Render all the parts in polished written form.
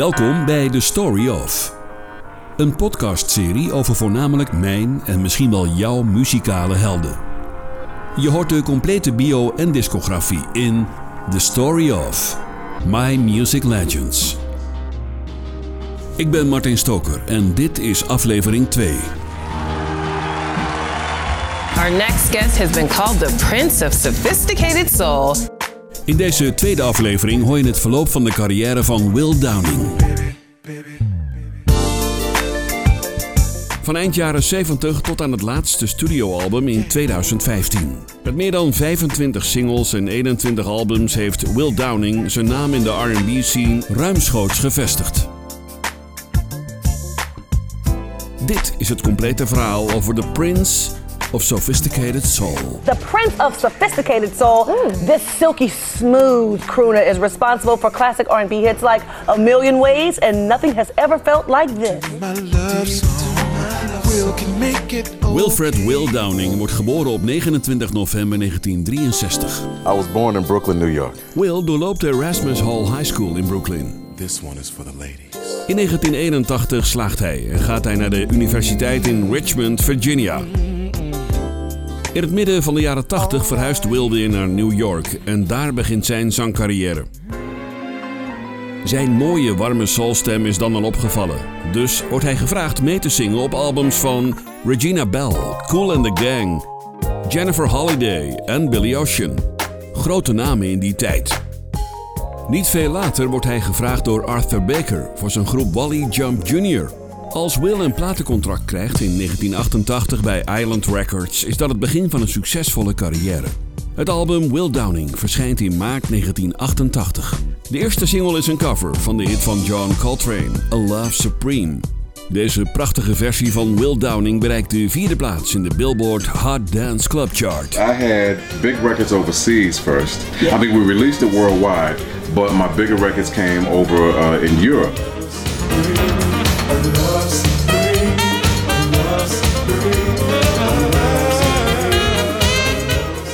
Welkom bij The Story Of. Een podcastserie over voornamelijk mijn en misschien wel jouw muzikale helden. Je hoort de complete bio en discografie in The Story Of. My Music Legends. Ik ben Martijn Stoker en dit is aflevering 2. Our next guest has been called the Prince of Sophisticated Soul. In deze tweede aflevering hoor je het verloop van de carrière van Will Downing. Van eind jaren 70 tot aan het laatste studioalbum in 2015. Met meer dan 25 singles en 21 albums heeft Will Downing zijn naam in de R&B-scene ruimschoots gevestigd. Dit is het complete verhaal over The Prince of Sophisticated Soul. The Prince of Sophisticated Soul, This silky smooth crooner is responsible for classic R&B hits like A Million Ways and Nothing Has Ever Felt Like This. Wilfred Will Downing wordt geboren op 29 november 1963. I was born in Brooklyn, New York. Will doorloopt de Erasmus Hall High School in Brooklyn. This one is for the ladies. In 1981 slaagt hij en gaat hij naar de universiteit in Richmond, Virginia. In het midden van de jaren 80 verhuist Will weer naar New York en daar begint zijn zangcarrière. Zijn mooie, warme soulstem is dan al opgevallen. Dus wordt hij gevraagd mee te zingen op albums van Regina Bell, Kool and the Gang, Jennifer Holiday en Billy Ocean. Grote namen in die tijd. Niet veel later wordt hij gevraagd door Arthur Baker voor zijn groep Wally Jump Jr. Als Will een platencontract krijgt in 1988 bij Island Records is dat het begin van een succesvolle carrière. Het album Will Downing verschijnt in maart 1988. De eerste single is een cover van de hit van John Coltrane, A Love Supreme. Deze prachtige versie van Will Downing bereikt de vierde plaats in de Billboard Hot Dance Club Chart. I had big records overseas first. Yeah. I mean, we released it worldwide, but my bigger records came over in Europe.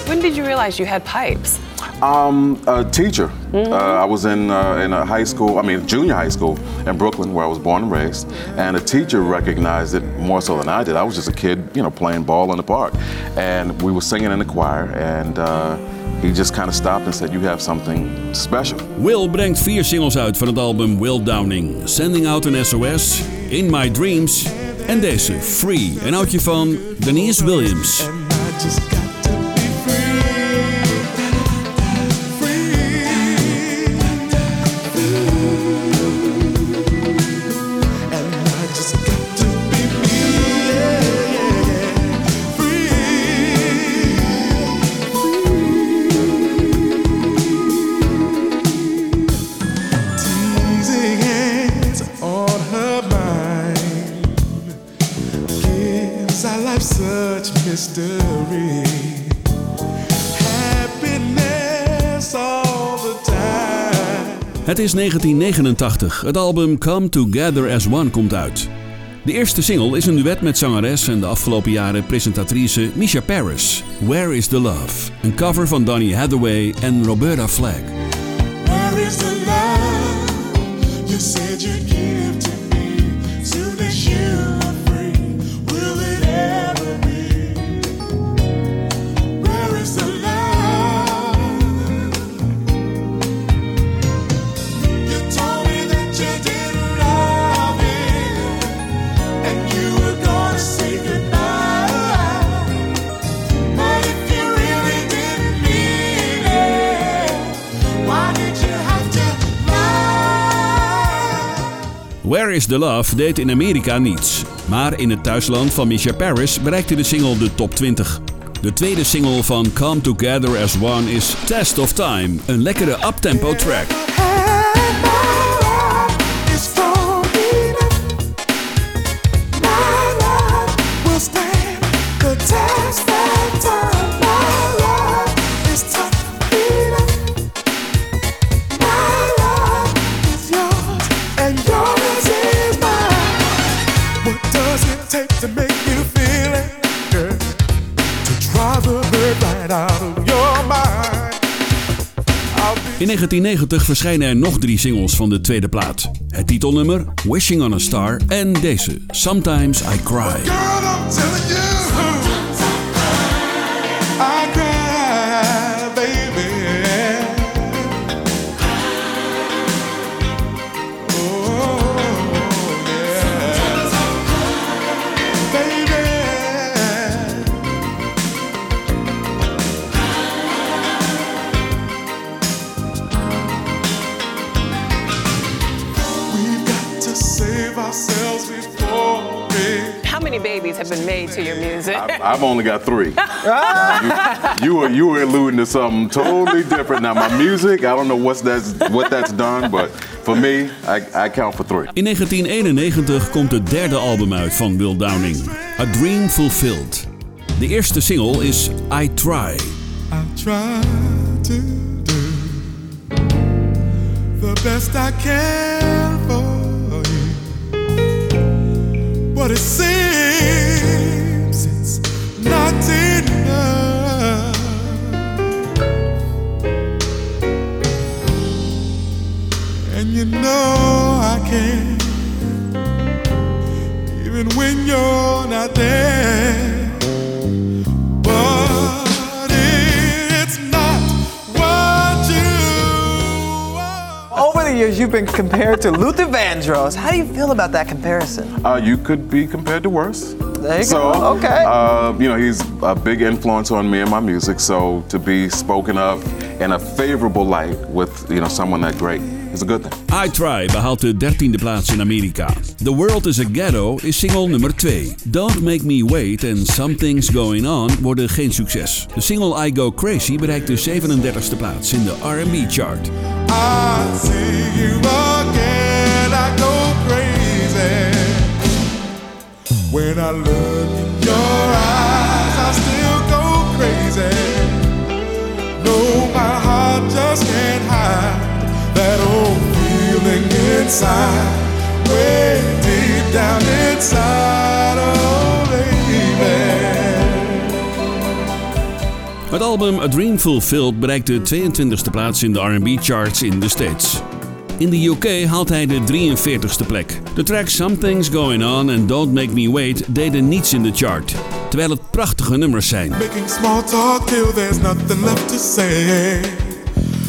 When did you realize you had pipes? A teacher. Mm-hmm. I was in a high school, junior high school in Brooklyn, where I was born and raised, and a teacher recognized it more so than I did. I was just a kid, playing ball in the park, and we were singing in the choir, and he just kind of stopped and said, "You have something special." Will brengt 4 singles uit van het album Will Downing, Sending Out an SOS, In My Dreams, en deze Free, een oudje van Denise Williams. Het is 1989. Het album Come Together As One komt uit. De eerste single is een duet met zangeres en de afgelopen jaren presentatrice Misha Paris. Where is the Love? Een cover van Donny Hathaway en Roberta Flagg. Where is the love you said you'd give to me soon as you are free? Will it ever be? Where is the love? Where is the Love deed in Amerika niets, maar in het thuisland van Misha Paris bereikte de single de top 20. De tweede single van Come Together As One is Test of Time, een lekkere uptempo track. In 1990 verschijnen er nog 3 singles van de tweede plaat. het titelnummer Wishing on a Star en deze Sometimes I Cry. Babies have been made to your music. I've only got three. You were alluding to something totally different. Now my music, I don't know what that's done, but for me, I count for three. In 1991 komt het derde album uit van Will Downing, A Dream Fulfilled. De eerste single is I Try. I try to do the best I can for you. But it seems it's not enough. And you know I can, even when you're not there. But it's not what you want. Over the years you've been compared to Luther Vandross. How do you feel about that comparison? You could be compared to worse. He's a big influence on me and my music, so to be spoken of in a favorable light with, someone that great is a good thing. I Try behaalt de 13e plaats in Amerika. The World is a Ghetto is single nummer 2. Don't Make Me Wait en Some Things Going On worden geen succes. De single I Go Crazy bereikt de 37e plaats in de R&B chart. I see you again, I go crazy. When I look in your eyes, I still go crazy. No, my heart just can't hide that old feeling inside, way deep down inside, oh baby. Het album A Dream Fulfilled bereikt de 22e plaats in de R&B charts in de States. In de UK haalt hij de 43e plek. De tracks Some Things Going On en Don't Make Me Wait deden niets in de chart, terwijl het prachtige nummers zijn. Making small talk till there's nothing left to say.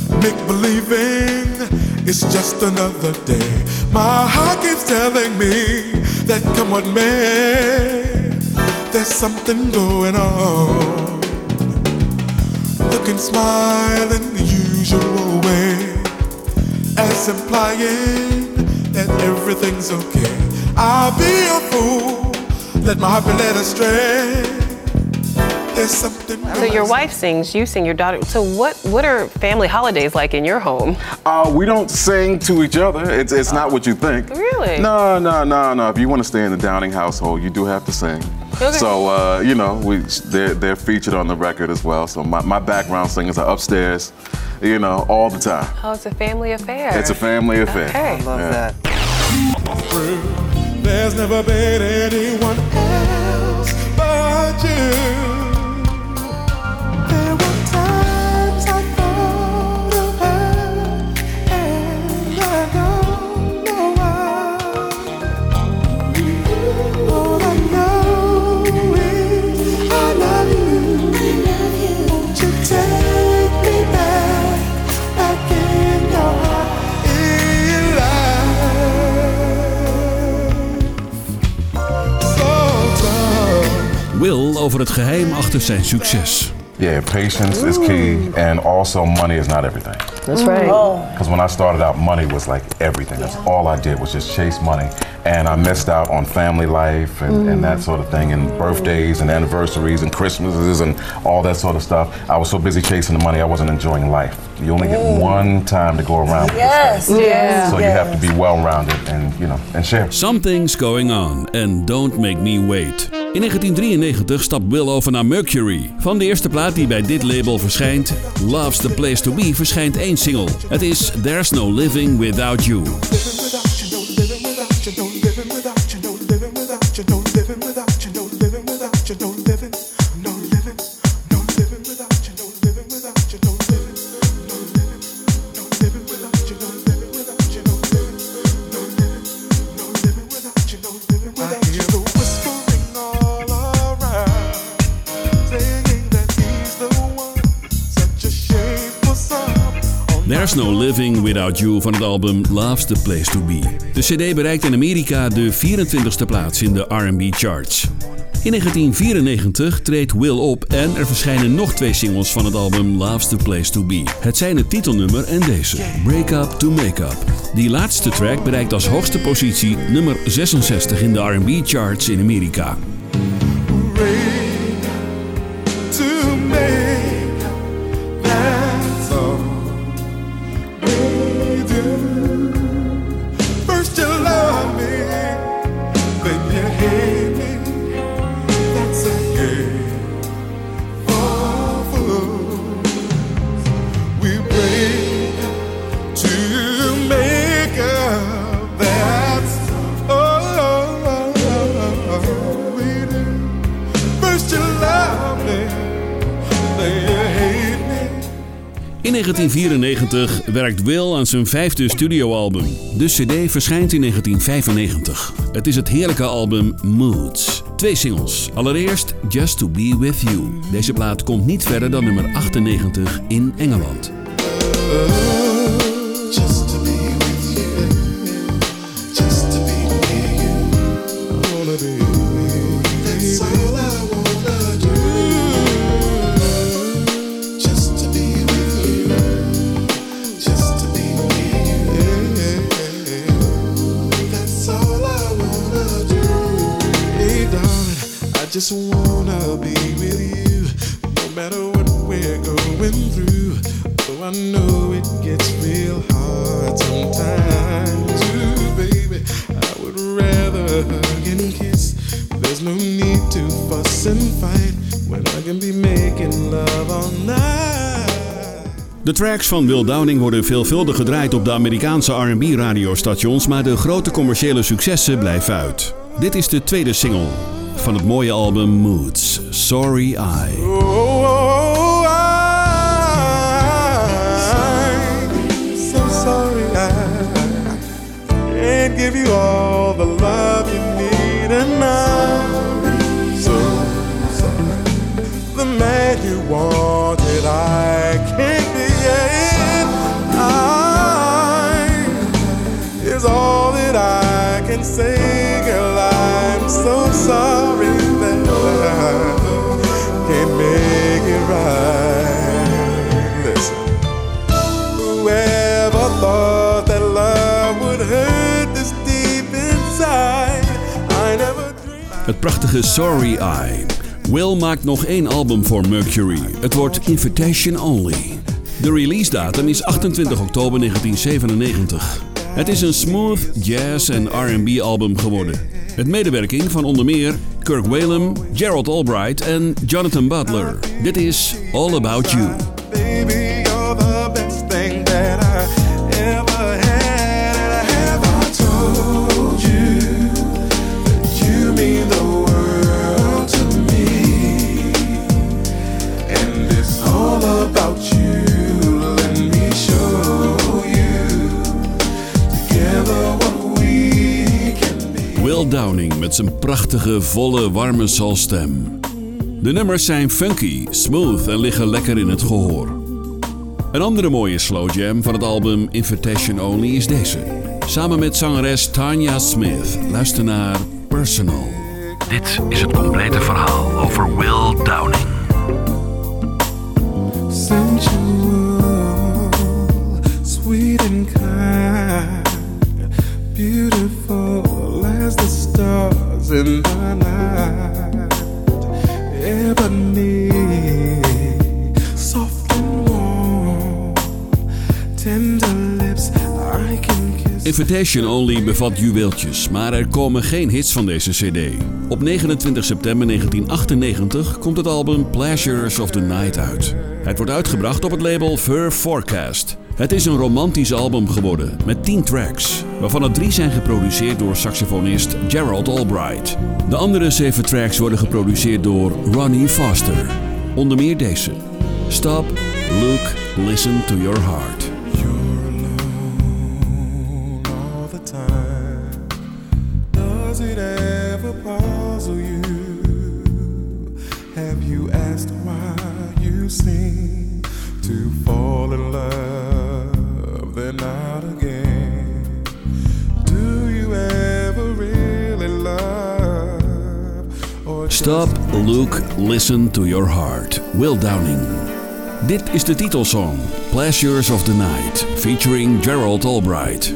Make believing it's just another day. My heart keeps telling me that come what may, there's something going on. Looking smile in the usual way, as implying that everything's okay. I'll be a fool, let my heart be led astray. There's something. So your wife sings, you sing, your daughter. So what are family holidays like in your home? We don't sing to each other. It's not what you think. Really? No. If you want to stay in the Downing household, you do have to sing. Okay. So they're featured on the record as well. So my background singers are upstairs, all the time. Oh, it's a family affair. It's a family affair. Okay. I love that. There's never been anyone else but you. There were times I thought of her, and I don't know why. All I know is I love you. I love you. Won't you take me back? Will over het geheim achter zijn succes. Yeah, patience is key, and also money is not everything. That's right. Because when I started out, money was like everything. That's all I did was just chase money, and I missed out on family life and that sort of thing, and birthdays and anniversaries and Christmases and all that sort of stuff. I was so busy chasing the money, I wasn't enjoying life. You only get one time to go around with this thing. Yeah. So you have to be well-rounded and, and share. Something's going on, and don't make me wait. In 1993 stapt Will over naar Mercury. Van de eerste plaat die bij dit label verschijnt, Love's the Place to Be, verschijnt 1 single. Het is There's No Living Without You. There's No Living Without You van het album Love's the Place to Be. De cd bereikt in Amerika de 24e plaats in de R&B charts. In 1994 treedt Will op en er verschijnen nog 2 singles van het album Love's the Place to Be. Het zijn het titelnummer en deze, Break Up to Make Up. Die laatste track bereikt als hoogste positie nummer 66 in de R&B charts in Amerika. In 1994 werkt Will aan zijn 5e studioalbum. De cd verschijnt in 1995. Het is het heerlijke album Moods. 2 singles. Allereerst Just To Be With You. Deze plaat komt niet verder dan nummer 98 in Engeland. Just wanna be with you, no matter what we're going through. Though I know it gets real hard sometimes. Ooh, baby, I would rather hug and kiss. There's no need to fuss and fight when I can be making love all night. De tracks van Will Downing worden veelvuldig gedraaid op de Amerikaanse R&B-radiostations, maar de grote commerciële successen blijven uit. Dit is de tweede single van het mooie album Moods, Sorry I. Oh, I'm so sorry I can't give you all the love you need, and I'm so sorry. The man you wanted I can't be yet. I is all that I can say, girl. I'm so sorry. Het prachtige Sorry I. Will maakt nog 1 album voor Mercury. Het wordt Invitation Only. De releasedatum is 28 oktober 1997. Het is een smooth jazz- en R&B-album geworden. Met medewerking van onder meer Kirk Whalum, Gerald Albright en Jonathan Butler. Dit is All About You. Will Downing met zijn prachtige, volle, warme soulstem. De nummers zijn funky, smooth en liggen lekker in het gehoor. Een andere mooie slow jam van het album Invitation Only is deze. Samen met zangeres Tanya Smith. Luister naar Personal. Dit is het complete verhaal over Will Downing. Sensual, sweet and kind, beautiful. As the stars in the night, ebony, soft and warm, tender lips I can kiss. Invitation Only bevat juweeltjes, maar er komen geen hits van deze cd. Op 29 september 1998 komt het album Pleasures of the Night uit. Het wordt uitgebracht op het label Ver Forecast. Het is een romantisch album geworden met 10 tracks, waarvan er 3 zijn geproduceerd door saxofonist Gerald Albright. De andere 7 tracks worden geproduceerd door Ronnie Foster. Onder meer deze. Stop, Look, Listen to Your Heart. You're alone all the time. Does it ever puzzle you? Have you asked why you seem to fall in love? going out again. Do you ever really love? Or stop, look, listen to your heart. Will Downing. Dit is de titelsong Pleasures of the Night, featuring Gerald Albright.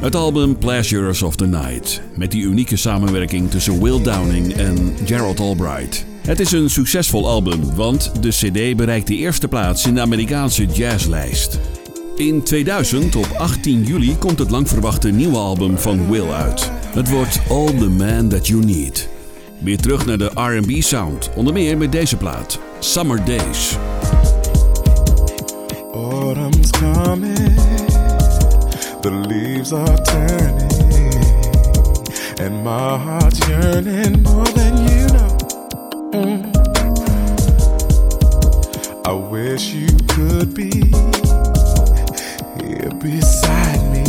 Het album Pleasures of the Night, met die unieke samenwerking tussen Will Downing en Gerald Albright. Het is een succesvol album, want de cd bereikt de eerste plaats in de Amerikaanse jazzlijst. In 2000, op 18 juli, komt het langverwachte nieuwe album van Will uit. Het wordt All the Man That You Need. Weer terug naar de R&B sound, onder meer met deze plaat, Summer Days. Autumn's coming. The leaves are turning, and my heart's yearning more than you know. I wish you could be here beside me,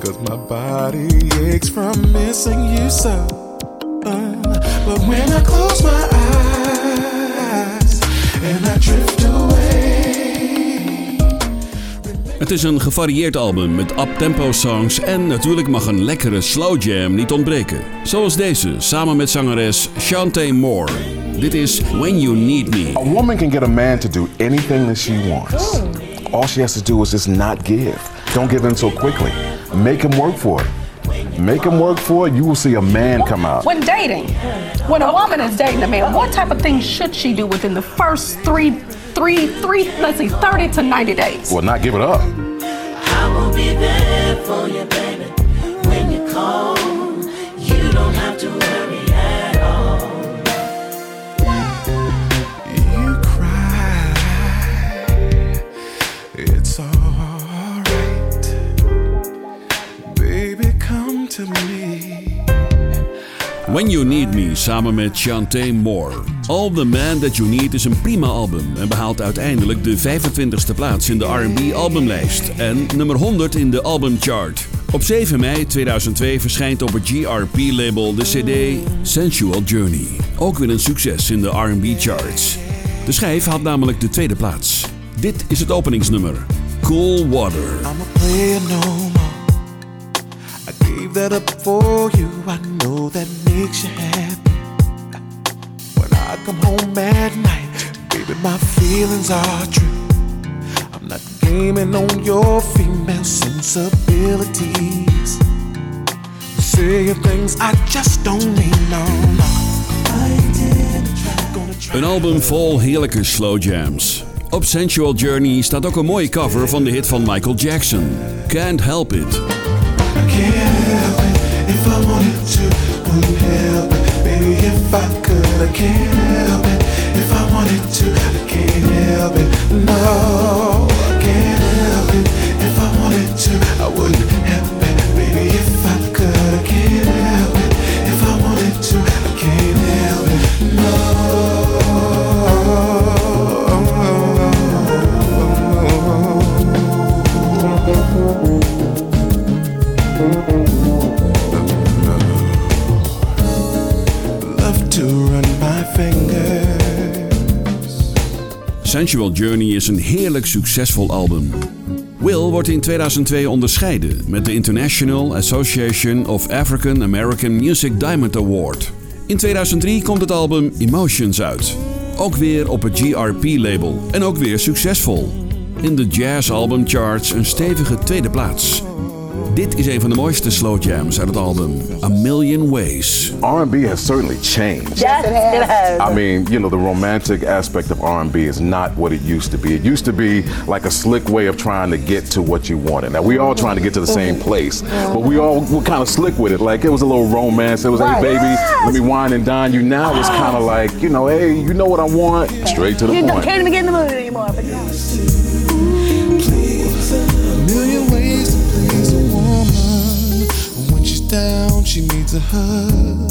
'cause my body aches from missing you so. But when I close my eyes and I drift away. Het is een gevarieerd album met up-tempo songs en natuurlijk mag een lekkere slow jam niet ontbreken. Zoals deze, samen met zangeres Chanté Moore. Dit is When You Need Me. A woman can get a man to do anything that she wants. All she has to do is just not give. Don't give in so quickly. Make him work for it. Make him work for it, you will see a man come out. When dating, when a woman is dating a man, what type of thing should she do within the first let's say 30 to 90 days. Well, not give it up. I will be there for you, baby. When you call, you don't have to worry at all. You cry, it's alright. Baby, come to me. When You Need Me, samen met Chanté Moore. All the Man That You Need is een prima album en behaalt uiteindelijk de 25e plaats in de R&B albumlijst en nummer 100 in de albumchart. Op 7 mei 2002 verschijnt op het GRP-label de cd Sensual Journey. Ook weer een succes in de R&B-charts. De schijf haalt namelijk de tweede plaats. Dit is het openingsnummer, Cool Water. I'm a player no more. I gave that up for you. I know that makes you happy. I come home at night, baby, my feelings are true. I'm not gaming on your female sensibilities. You're saying things I just don't need, no, no. Een album vol heerlijke slow jams. Op Sensual Journey staat ook een mooie cover van de hit van Michael Jackson, Can't Help It. I can't help it if I wanted to, wouldn't help it. Baby, if I could, I can't help it. If I wanted to, I can't help it. No, I can't help it. If I wanted to, I wouldn't help it. Baby, if I could, I can't help it. If I wanted to, I can't help it. No. Sensual Journey is een heerlijk succesvol album. Will wordt in 2002 onderscheiden met de International Association of African American Music Diamond Award. In 2003 komt het album Emotions uit. Ook weer op het GRP-label en ook weer succesvol. In de jazz albumcharts een stevige tweede plaats. Dit is een van de mooiste slow jams uit het album, A Million Ways. R&B has certainly changed. Yes, it has. I mean, you know, the romantic aspect of R&B is not what it used to be. It used to be like a slick way of trying to get to what you wanted. Now, we all trying to get to the same place, but we all were kind of slick with it. Like, it was a little romance. It was, hey, baby, let me wine and dine you. Now it's kind of like, you know, hey, you know what I want? Straight to the point. You can't even get in the mood anymore, but now down, she needs a hug.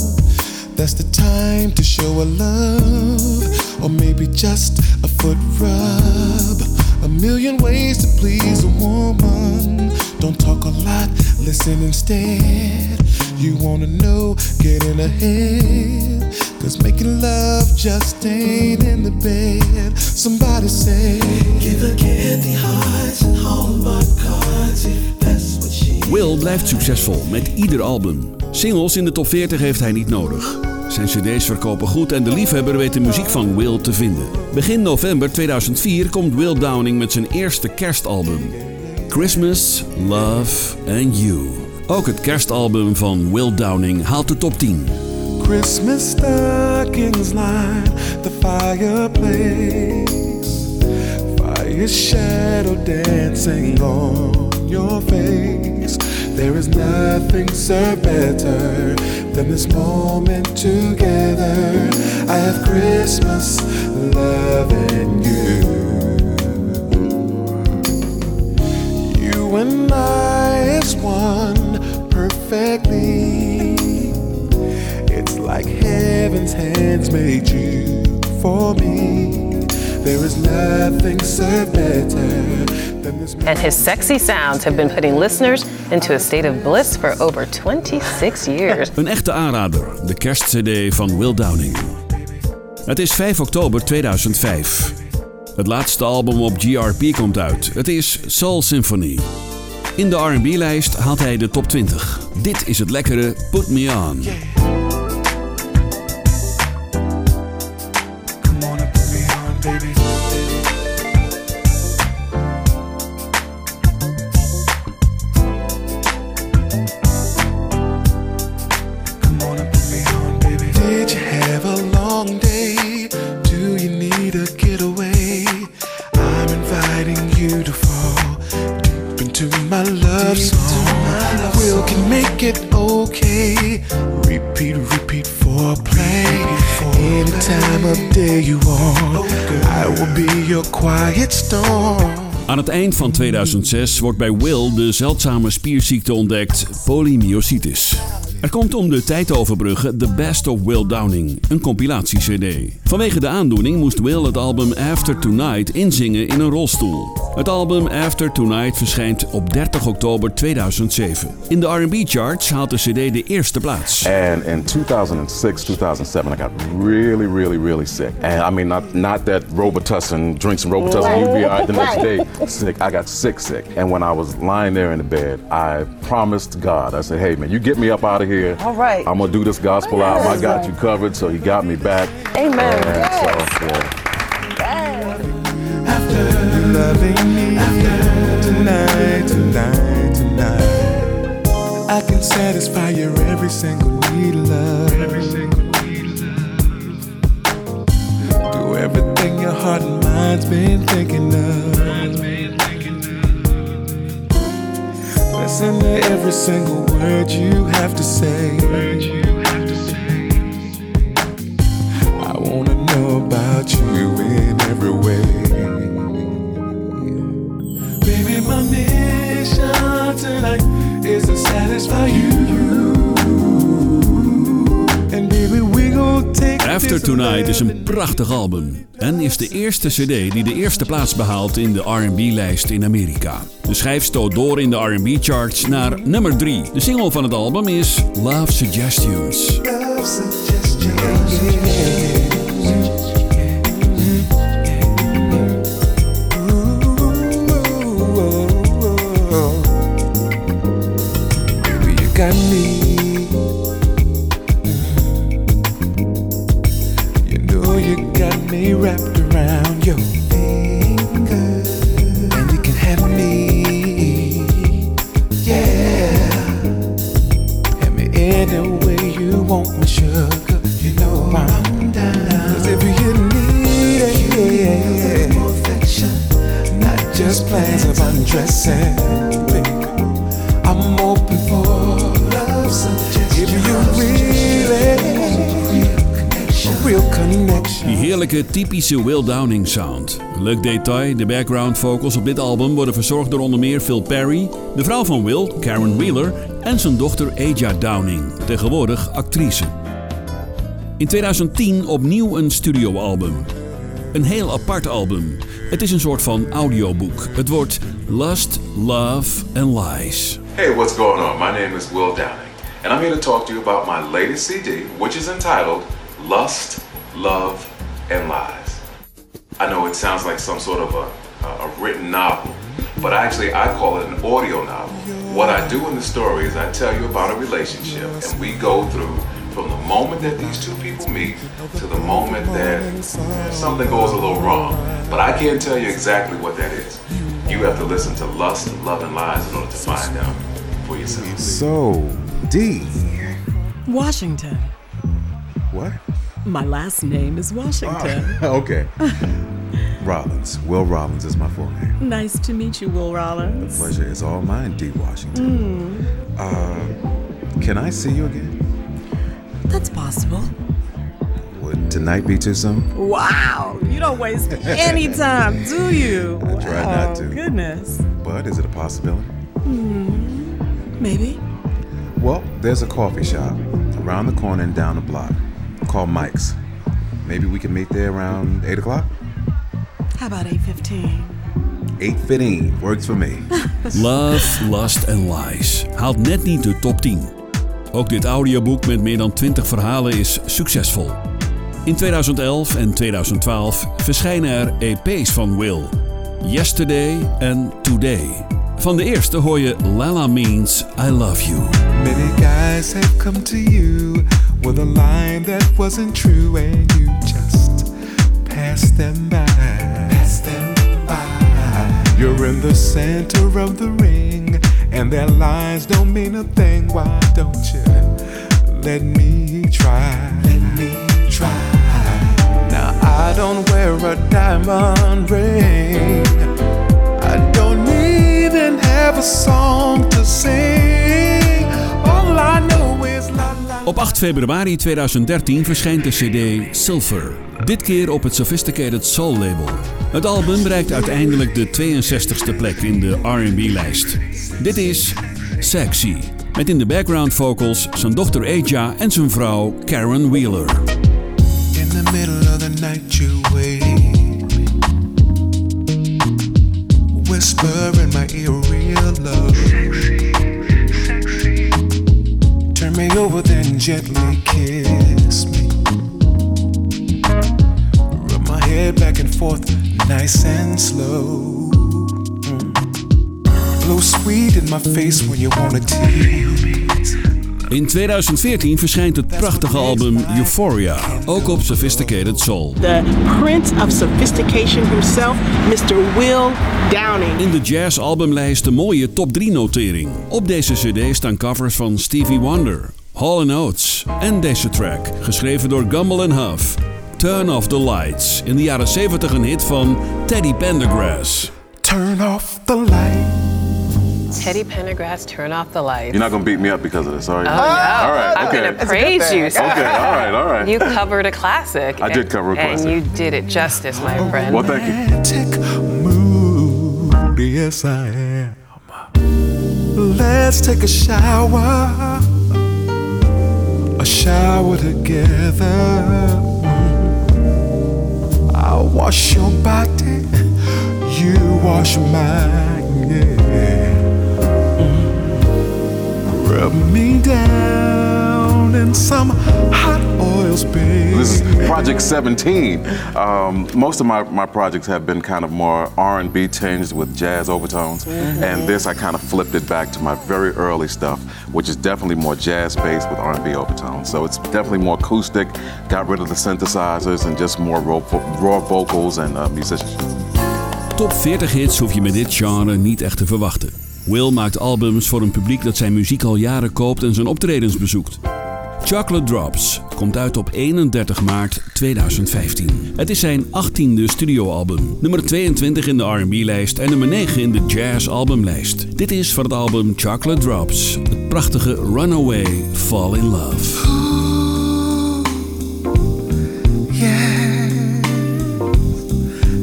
That's the time to show her love, or maybe just a foot rub. A million ways to please a woman. Don't talk a lot, listen instead. You wanna know, get in her head, 'cause making love just ain't in the bed. Somebody say, give her candy hearts and homework cards if that's what she. Will blijft succesvol met ieder album. Singles in de top 40 heeft hij niet nodig. Zijn cd's verkopen goed en de liefhebber weet de muziek van Will te vinden. Begin november 2004 komt Will Downing met zijn eerste kerstalbum. Christmas, Love and You. Ook het kerstalbum van Will Downing haalt de top 10. Christmas stockings line the fireplace. Fire shadow dancing on your face. There is nothing so better than this moment together. I have Christmas, love and you. You and I is one perfectly. It's like heaven's hands made you for me. There is nothing so better. And his sexy sounds have been putting listeners into a state of bliss for over 26 years. Een echte aanrader, de kerstcd van Will Downing. Het is 5 oktober 2005. Het laatste album op GRP komt uit. Het is Soul Symphony. In de R&B-lijst haalt hij de top 20. Dit is het lekkere Put Me On. Aan het eind van 2006 wordt bij Will de zeldzame spierziekte ontdekt, polymyositis. Er komt om de tijd te overbruggen The Best of Will Downing, een compilatie-cd. Vanwege de aandoening moest Will het album After Tonight inzingen in een rolstoel. Het album After Tonight verschijnt op 30 oktober 2007. In de R&B-charts haalt de cd de eerste plaats. And in 2006, 2007, I got really sick. And I mean, not that Robitussin, drink some Robitussin, you'll be all right the next day. Sick, I got sick. And when I was lying there in the bed, I promised God, I said, hey man, you get me up out of here. All right. I'm gonna do this gospel album. I got you covered, so he got me back. Amen. Yes. So, yes. Loving me tonight. I can satisfy your every single need, love. Do everything your heart and mind's been thinking of. Listen to every single word you have to say. I wanna know about you in every way. My mission tonight is to satisfy you. And baby, we gon' take After Tonight is een prachtig album en is de eerste cd die de eerste plaats behaalt in de R&B-lijst in Amerika. De schijf stoot door in de R&B-charts naar nummer 3. De single van het album is Love Suggestions. Love Suggestions. Got me. You know you got me wrapped around your finger, and you can have me, yeah. want me, sugar. You know I'm down. Cause if you hit me, then you feel perfection. Not just plans of undressing. I'm open for love suggestions. If you really real connection. Die heerlijke typische Will Downing sound. Leuk detail, de background vocals op dit album worden verzorgd door onder meer Phil Perry, de vrouw van Will, Karen Wheeler, en zijn dochter Aja Downing, tegenwoordig actrice. In 2010 opnieuw een studioalbum. Een heel apart album. Het is een soort van audioboek. Het wordt Lust, Love and Lies. Hey, what's going on? My name is Will Downing. And I'm here to talk to you about my latest CD, which is entitled Lust, Love and Lies. I know it sounds like some sort of a written novel, but actually I call it an audio novel. What I do in the story is I tell you about a relationship, and we go through from the moment that these two people meet to the moment that something goes a little wrong. But I can't tell you exactly what that is. You have to listen to Lust, Love and Lies in order to find out for yourself. So, D. Washington. What? My last name is Washington. Oh, okay. Rollins. Will Rollins is my full name. Nice to meet you, Will Rollins. The pleasure is all mine, D. Washington. Can I see you again? That's possible. Would tonight be too soon? Wow, you don't waste any time, do you? I try not to. Goodness. But is it a possibility? Maybe. Well, there's a coffee shop around the corner and down the block. Call Mike's. Maybe we can meet there around 8 o'clock? How about 8:15? 8:15 works for me. Love, Lust and Lies haalt net niet de top 10. Ook dit audioboek met meer dan 20 verhalen is succesvol. In 2011 en 2012 verschijnen er EP's van Will. Yesterday en Today. Van de eerste hoor je Lala Means I Love You. Many guys have come to you with a line that wasn't true and you just passed them by. Pass them by. You're in the center of the ring and their lies don't mean a thing. Why don't you let me try? Let me try. Now I don't wear a diamond ring. I don't even have a song to sing. All I know is la la. Op 8 februari 2013 verschijnt de CD Silver. Dit keer op het Sophisticated Soul label. Het album bereikt uiteindelijk de 62e plek in de R&B-lijst. Dit is Sexy, met in de background vocals zijn dochter Aja en zijn vrouw Karen Wheeler. In the middle of the night you wake, whisper in my ear real love. Sexy, sexy. Turn me over then gently kiss me. Rub my head back and forth nice and slow. Blow sweet in my face when you wanna tease. In 2014 verschijnt het prachtige album Euphoria, ook op Sophisticated Soul. The Prince of Sophistication himself, Mr. Will Downing. In de jazz albumlijst de mooie top 3 notering. Op deze cd staan covers van Stevie Wonder, Hall & Oates en deze track, geschreven door Gumbel & Huff. Turn Off the Lights, in de jaren 70 een hit van Teddy Pendergrass. Turn off the lights. Teddy Pendergrass, turn off the lights. You're not going to beat me up because of this, are you? Oh, no. All right, I'm going to praise you. Okay, all right. You covered a classic. I did cover a classic. And you did it justice, my friend. Well, thank you. Mood, yes, I am. Let's take a shower together. I wash your body, you wash mine, yeah. Rub me down in some hot oils, baby. This is Project 17. Most of my projects have been kind of more R&B tinged with jazz overtones, and this I kind of flipped it back to my very early stuff, which is definitely more jazz-based with R&B overtones. So it's definitely more acoustic, got rid of the synthesizers and just more raw vocals and musicianship. Top 40 hits hoef je met dit genre niet echt te verwachten. Will maakt albums voor een publiek dat zijn muziek al jaren koopt en zijn optredens bezoekt. Chocolate Drops komt uit op 31 maart 2015. Het is zijn 18e studioalbum, nummer 22 in de R&B-lijst en nummer 9 in de jazz-albumlijst. Dit is van het album Chocolate Drops, het prachtige Runaway Fall in Love. Ooh, yeah,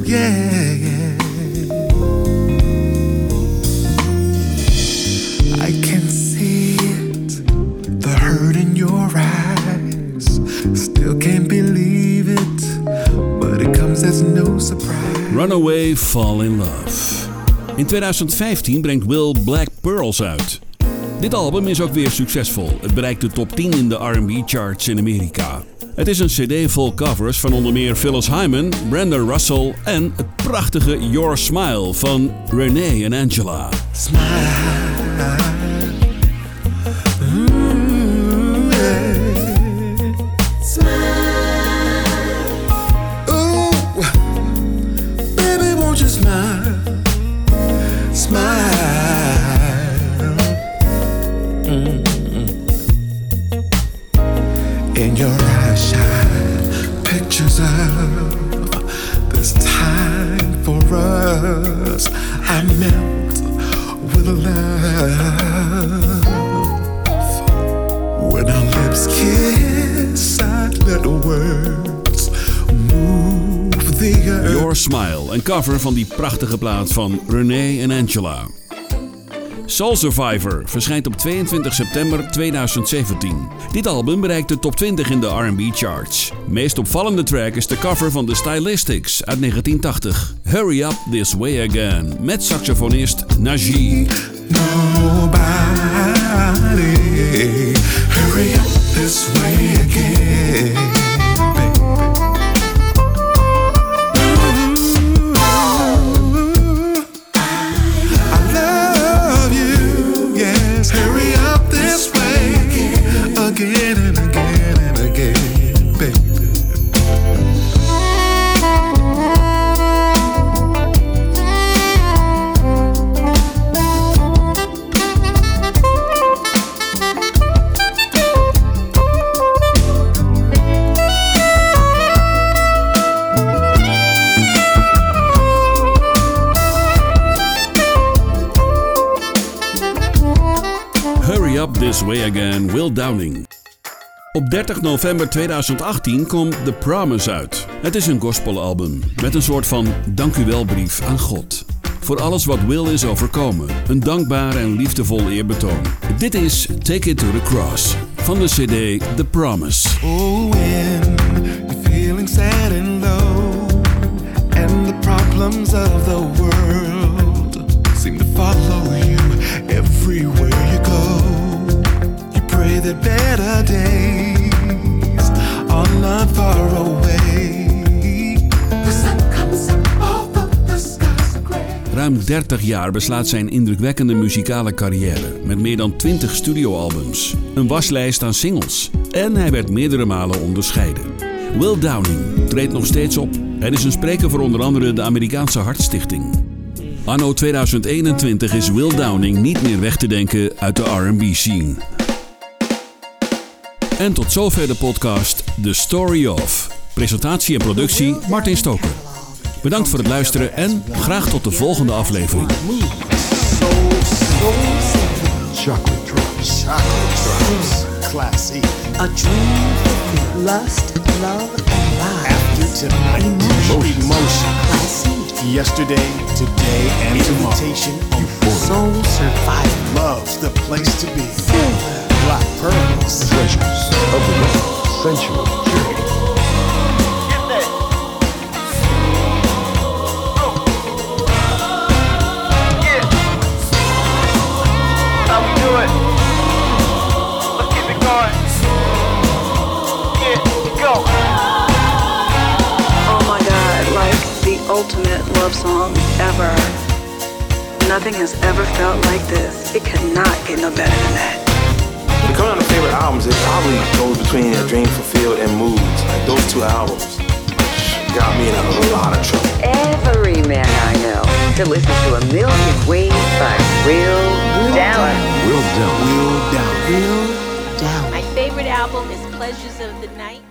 yeah, yeah. I can see it, the hurt in your eyes. Still can't believe it, but it comes as no surprise. Runaway Fall in Love. In 2015 brengt Will Black Pearls uit. Dit album is ook weer succesvol. Het bereikt de top 10 in de R&B-charts in Amerika. Het is een cd vol covers van onder meer Phyllis Hyman, Brenda Russell en het prachtige Your Smile van Renee and Angela. Smile. Mm-hmm. Smile. Ooh, baby, won't you smile? Smile. In your eyes shine pictures of this time for us. I melt with love. When our lips kiss, I let the words move the earth. Your Smile, een cover van die prachtige plaat van Renee en Angela. Soul Survivor verschijnt op 22 september 2017. Dit album bereikt de top 20 in de R&B-charts. Meest opvallende track is de cover van The Stylistics uit 1980. Hurry Up This Way Again met saxofonist Najee. Nobody, hurry up this way again. This Way Again, Will Downing. Op 30 november 2018 komt The Promise uit. Het is een gospelalbum met een soort van dankuwelbrief aan God. Voor alles wat Will is overkomen. Een dankbaar en liefdevol eerbetoon. Dit is Take It to the Cross van de cd The Promise. Oh, when you're feeling sad and low and the problems of the world seem to follow you everywhere you go. Pray that better days are not far away. The sun comes up, although the skies are gray. Ruim 30 jaar beslaat zijn indrukwekkende muzikale carrière met meer dan 20 studioalbums, een waslijst aan singles en hij werd meerdere malen onderscheiden. Will Downing treedt nog steeds op en is een spreker voor onder andere de Amerikaanse Hartstichting. Anno 2021 is Will Downing niet meer weg te denken uit de R&B-scene. En tot zover de podcast The Story Of. Presentatie en productie Martijn Stoker. Bedankt voor het luisteren en graag tot de volgende aflevering. Chocolate Drops. Chocolate Drops. Classy. A dream, lust, love, and life. After tonight. Emotion. Classy. Yesterday, today, and tomorrow. Invitation. Soul Survivor. Love's the place to be. Silver. Black pearls, treasures of the most sensual journey. Get that. Yeah. That's how we do it. Let's keep it going. Yeah, go. Oh my God, like the ultimate love song ever. Nothing has ever felt like this. It could not get no better than that. One of my favorite albums, it probably goes between A Dream Fulfilled and Moods. Like those two albums got me in a lot of trouble. Every man I know to listen to A Million Ways by Will Downing. Will Downing. Will Downing. Will Downing. favorite album is Pleasures of the Night.